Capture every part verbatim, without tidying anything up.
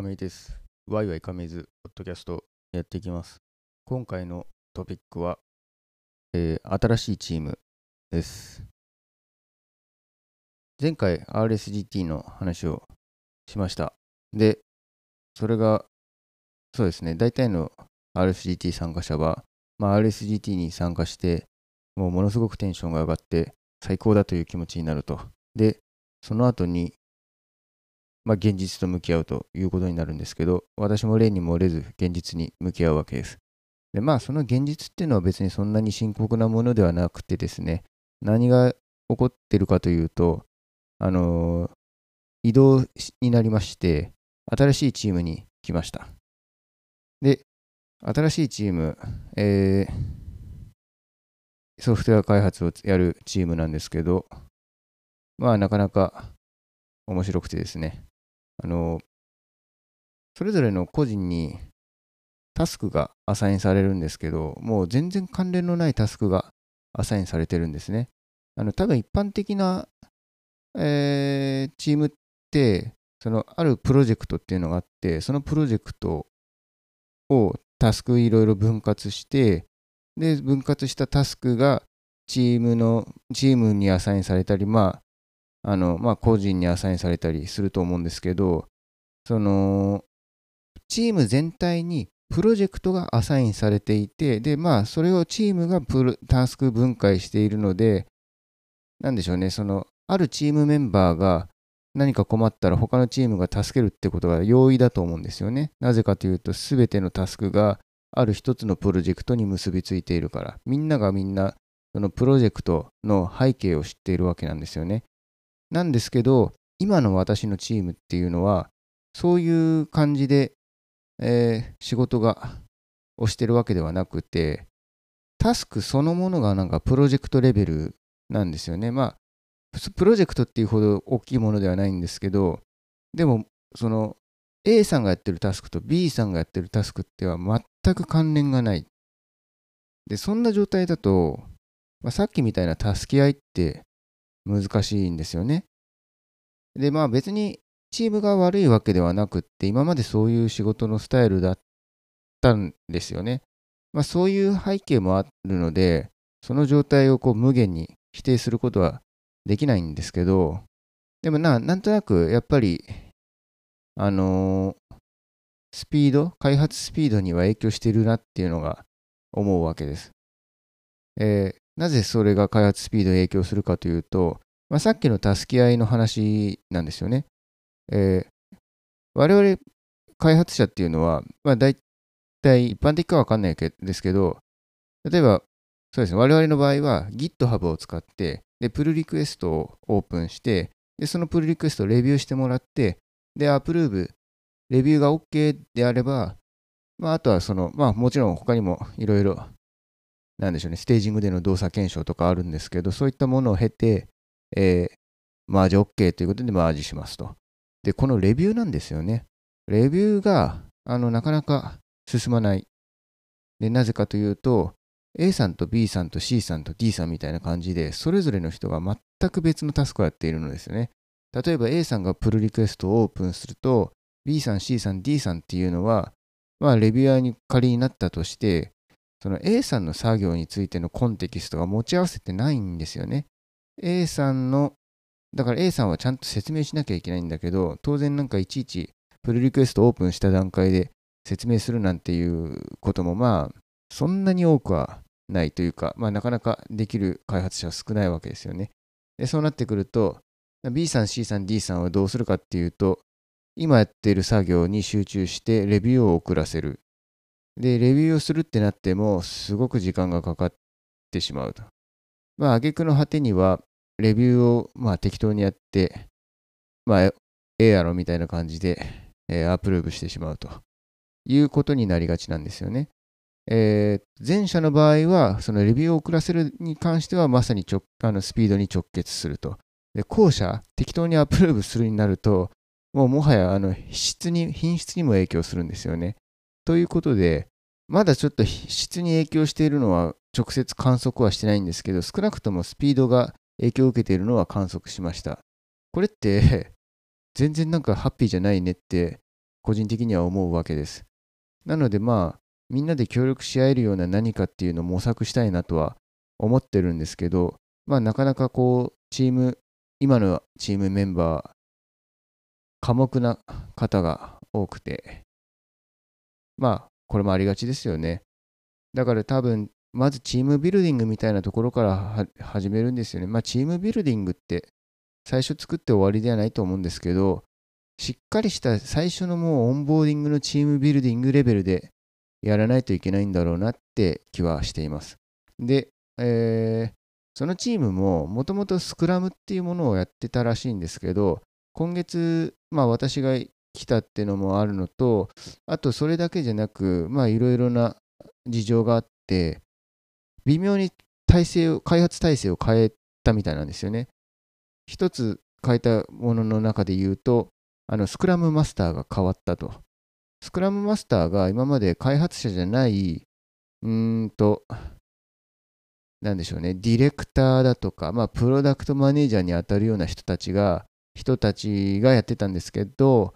亀井です。ワイワイ亀井ズポッドキャストやっていきます。今回のトピックは、えー、新しいチームです。前回 アールエスジーティー の話をしました。で、それが、そうですね、大体の アールエスジーティー 参加者は、まあ、アールエスジーティー に参加して、もうものすごくテンションが上がって、最高だという気持ちになると。で、その後に、まあ、現実と向き合うということになるんですけど、私も例に漏れず現実に向き合うわけです。で、まあその現実っていうのは別にそんなに深刻なものではなくてですね、何が起こってるかというと、あのー、移動になりまして、新しいチームに来ました。で、新しいチーム、えー、ソフトウェア開発をやるチームなんですけど、まあなかなか面白くてですね、あのそれぞれの個人にタスクがアサインされるんですけど、もう全然関連のないタスクがアサインされてるんですね。あの多分一般的な、えー、チームってそのあるプロジェクトっていうのがあって、そのプロジェクトをタスクいろいろ分割して、で分割したタスクがチームのチームにアサインされたり、まああのまあ個人にアサインされたりすると思うんですけど、そのチーム全体にプロジェクトがアサインされていて、で、まあ、それをチームがプロタスク分解しているので、なんでしょうね、その、あるチームメンバーが何か困ったら他のチームが助けるってことが容易だと思うんですよね。なぜかというと、すべてのタスクがある一つのプロジェクトに結びついているから、みんながみんな、そのプロジェクトの背景を知っているわけなんですよね。なんですけど、今の私のチームっていうのは、そういう感じで、えー、仕事が押してるわけではなくて、タスクそのものがなんかプロジェクトレベルなんですよね。まあプロジェクトっていうほど大きいものではないんですけど、でもその A さんがやってるタスクと B さんがやってるタスクっては全く関連がない。でそんな状態だと、まあ、さっきみたいな助け合いって難しいんですよね。でまあ別にチームが悪いわけではなくって、今までそういう仕事のスタイルだったんですよね。まあそういう背景もあるので、その状態をこう無限に否定することはできないんですけど、でもな、なんとなくやっぱりあのー、スピード、開発スピードには影響しているなっていうのが思うわけです。えー、なぜそれが開発スピードに影響するかというと、まあ、さっきの助け合いの話なんですよね。えー、我々開発者っていうのは、まあ、大体一般的かは分かんないですけど、例えばそうですね、我々の場合は GitHub を使って、でプルリクエストをオープンして、でそのプルリクエストをレビューしてもらって、でアプルーブレビューが OK であれば、まあ、あとはその、まあ、もちろん他にもいろいろなんでしょうね、ステージングでの動作検証とかあるんですけど、そういったものを経て、えー、マージ OK ということでマージしますと。でこのレビューなんですよね。レビューがあのなかなか進まない。でなぜかというと、 A さんと B さんと C さんと D さんみたいな感じで、それぞれの人が全く別のタスクをやっているのですよね。例えば A さんがプルリクエストをオープンすると、 B さん C さん D さんっていうのは、まあ、レビュアーに仮になったとして、その A さんの作業についてのコンテキストが持ち合わせてないんですよね。 A さんのだから A さんはちゃんと説明しなきゃいけないんだけど、当然なんかいちいちプルリクエストオープンした段階で説明するなんていうことも、まあそんなに多くはないというか、まあなかなかできる開発者は少ないわけですよね。でそうなってくると B さん C さん D さんはどうするかっていうと、今やっている作業に集中してレビューを遅らせる。でレビューをするってなってもすごく時間がかかってしまうと。まあ挙句の果てにはレビューをまあ適当にやって、まあ、ええやろみたいな感じで、えー、アプローブしてしまうということになりがちなんですよね。えー、前者の場合は、そのレビューを遅らせるに関しては、まさにちょあのスピードに直結すると。で後者、適当にアプローブするになると、もうもはやあの質に、品質にも影響するんですよね。ということで、まだちょっと質に影響しているのは直接観測はしてないんですけど、少なくともスピードが影響を受けているのは観測しました。これって全然なんかハッピーじゃないねって個人的には思うわけです。なのでまあみんなで協力し合えるような何かっていうのを模索したいなとは思ってるんですけど、まあなかなかこうチーム、今のチームメンバー、寡黙な方が多くて、まあこれもありがちですよね。だから多分まずチームビルディングみたいなところから始めるんですよね。まあチームビルディングって最初作って終わりではないと思うんですけど、しっかりした最初のもうオンボーディングのチームビルディングレベルでやらないといけないんだろうなって気はしています。で、えー、そのチームももともとスクラムっていうものをやってたらしいんですけど、今月、まあ私が来たってのもあるのと、あとそれだけじゃなく、まあいろいろな事情があって、微妙に体制を、開発体制を変えたみたいなんですよね。一つ変えたものの中で言うと、あのスクラムマスターが変わったと。スクラムマスターが今まで開発者じゃない、うーんと、なんでしょうね、ディレクターだとか、まあ、プロダクトマネージャーに当たるような人たちが、人たちがやってたんですけど、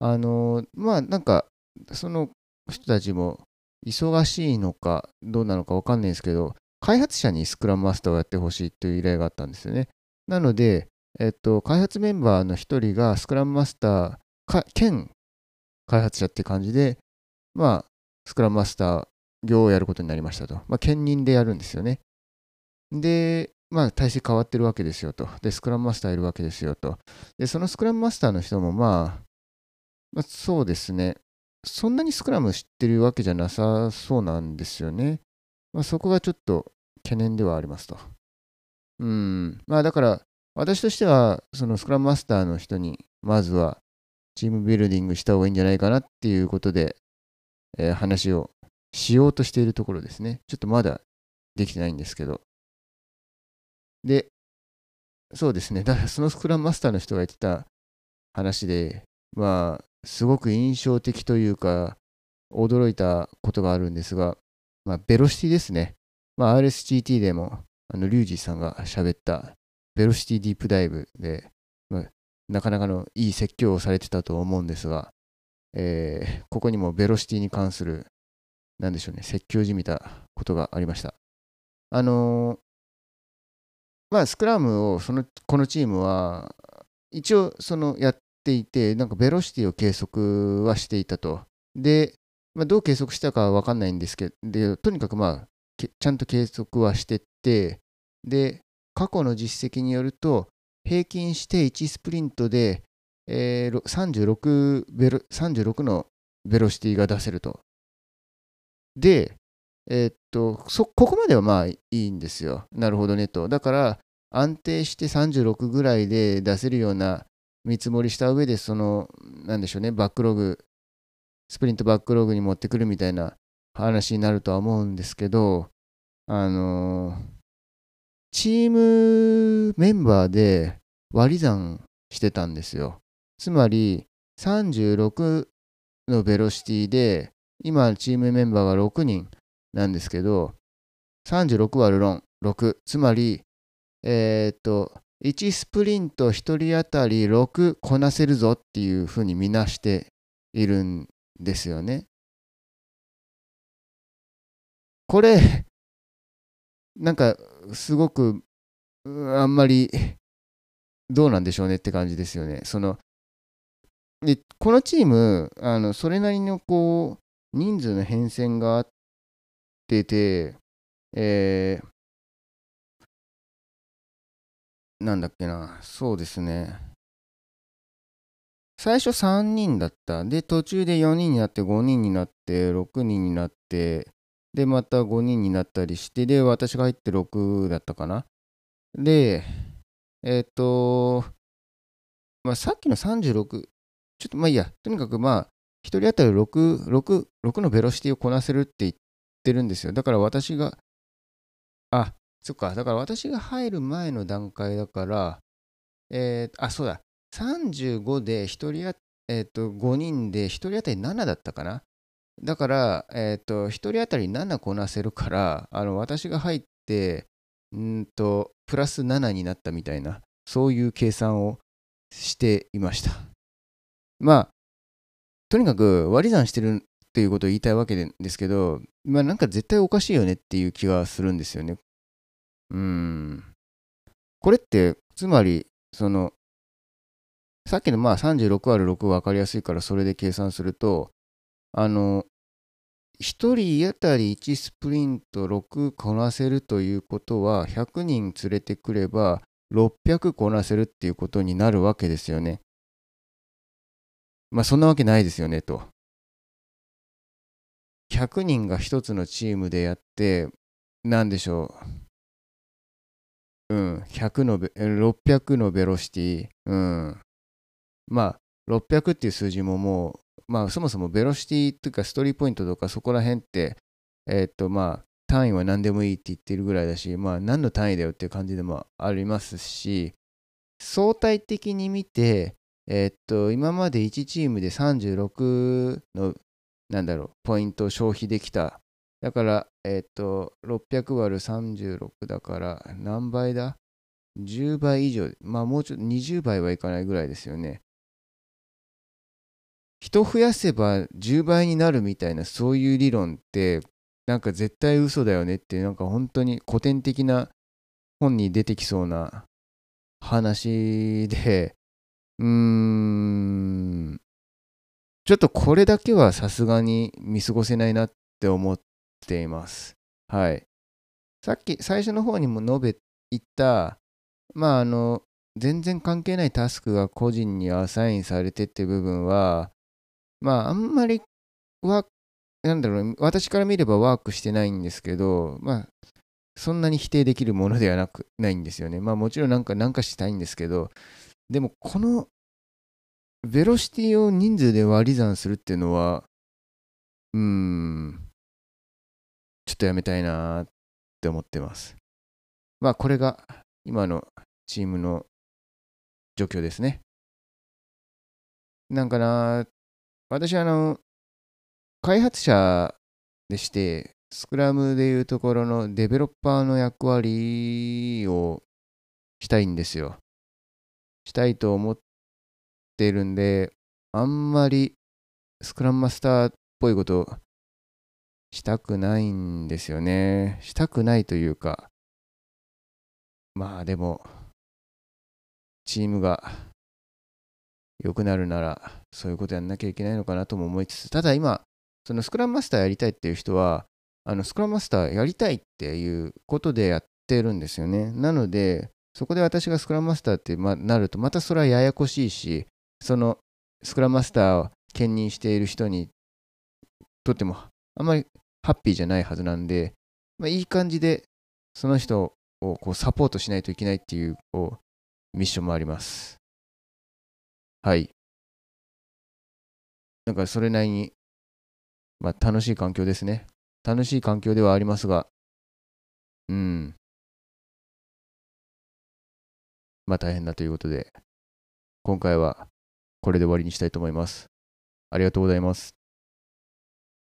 あの、まあ、なんか、その人たちも忙しいのか、どうなのかわかんないんですけど、開発者にスクラムマスターをやってほしいという依頼があったんですよね。なので、えっと、開発メンバーの一人がスクラムマスター兼開発者って感じで、まあ、スクラムマスター業をやることになりましたと。まあ、兼任でやるんですよね。で、まあ、体制変わってるわけですよと。で、スクラムマスターいるわけですよと。で、そのスクラムマスターの人も、まあ、まあ、そうですね。そんなにスクラム知ってるわけじゃなさそうなんですよね。まあ、そこがちょっと懸念ではありますと。うん。まあ、だから、私としては、そのスクラムマスターの人に、まずは、チームビルディングした方がいいんじゃないかなっていうことで、えー、話をしようとしているところですね。ちょっとまだできてないんですけど。で、そうですね。だからそのスクラムマスターの人が言ってた話で、まあ、すごく印象的というか、驚いたことがあるんですが、まあ、ベロシティですね。まあ、アールエスジーティー でも、あの、リュウジさんが喋った、ベロシティディープダイブで、まあ、なかなかのいい説教をされてたと思うんですが、えー、ここにもベロシティに関する、なんでしょうね、説教じみたことがありました。あのー、まあ、スクラムをその、このチームは、一応、その、やっていて、なんかベロシティを計測はしていたと。で、まあ、どう計測したかは分かんないんですけど、とにかくまあ、ちゃんと計測はしてって、で、過去の実績によると、平均していちスプリントで、えー、36, ベロ36のベロシティが出せると。で、えー、っとそ、ここまではまあいいんですよ。なるほどねと。だから安定してさんじゅうろくぐらいで出せるような見積もりした上で、その、なんでしょうね、バックログ、スプリントバックログに持ってくるみたいな話になるとは思うんですけど、あのー、チームメンバーで割り算してたんですよ。つまりさんじゅうろくのベロシティで、今チームメンバーがろくにんなんですけど、さんじゅうろく割るろく、つまり、えー、っと、いちスプリントひとり当たりろくこなせるぞっていうふうにみなしているんですよね。これ、なんかすごくあんまりどうなんでしょうねって感じですよね。そのでこのチーム、あのそれなりのこう人数の変遷があってて、えー、なんだっけな、そうですね。最初さんにんだった。で、途中でよにんになって、ごにんになって、ろくにんになって、で、またごにんになったりして、で、私が入ってろくだったかな。で、えっと、まあ、さっきのさんじゅうろく、ちょっとまあいいや、とにかくまあ、ひとり当たりろく、ろく、ろくのベロシティをこなせるって言ってるんですよ。だから私が、あ、そっか、だから私が入る前の段階だから、えー、あ、そうだ、さんじゅうごでひとりあ、えっと、ごにんでひとり当たりななだったかな。だから、えっと、ひとり当たりななこなせるから、あの、私が入って、んと、プラスななになったみたいな、そういう計算をしていました。まあ、とにかく割り算してるっていうことを言いたいわけですけど、まあなんか絶対おかしいよねっていう気がするんですよね。うーん。これって、つまり、その、さっきのまあさんじゅうろくわるろくは分かりやすいからそれで計算すると、あの、ひとり当たりいちスプリントろくこなせるということは、ひゃくにん連れてくればろっぴゃくこなせるっていうことになるわけですよね。まあそんなわけないですよねと。ひゃくにんがひとつのチームでやって、なんでしょう。うん、ひゃくの、ろっぴゃくのベロシティ。うん。まあ、ろっぴゃくっていう数字ももう、まあそもそもベロシティというかストーリーポイントとかそこら辺って、えっとまあ単位は何でもいいって言ってるぐらいだし、まあ何の単位だよっていう感じでもありますし、相対的に見て、えっと今までいちチームでさんじゅうろくのなんだろう、ポイントを消費できた。だから、えっとろっぴゃくわるさんじゅうろくだから何倍だ ?じゅう 倍以上。まあもうちょっとにじゅうばいはいかないぐらいですよね。人増やせばじゅうばいになるみたいなそういう理論ってなんか絶対嘘だよねってなんか本当に古典的な本に出てきそうな話で、うーん、ちょっとこれだけはさすがに見過ごせないなって思っています。はい。さっき最初の方にも述べ言った、まああの全然関係ないタスクが個人にアサインされてっていう部分はまああんまりワなんだろう、私から見ればワークしてないんですけど、まあそんなに否定できるものではなくないんですよね。まあもちろんなんかなんかしたいんですけど、でもこのベロシティを人数で割り算するっていうのはうーんちょっとやめたいなーって思ってます。まあこれが今のチームの状況ですね。なんかな、私はあの開発者でして、スクラムでいうところのデベロッパーの役割をしたいんですよ。したいと思ってるんで、あんまりスクラムマスターっぽいことしたくないんですよね。したくないというか、まあでも、チームが良くなるなら、そういうことやんなきゃいけないのかなとも思いつつ、ただ今、そのスクラムマスターやりたいっていう人は、あのスクラムマスターやりたいっていうことでやってるんですよね。なので、そこで私がスクラムマスターってなると、またそれはややこしいし、そのスクラムマスターを兼任している人にとっても、あんまりハッピーじゃないはずなんで、まあ、いい感じで、その人をこうサポートしないといけないっていうこうミッションもあります。はい。なんかそれなりに、まあ、楽しい環境ですね。楽しい環境ではありますが、うん。まあ大変だということで、今回はこれで終わりにしたいと思います。ありがとうございます。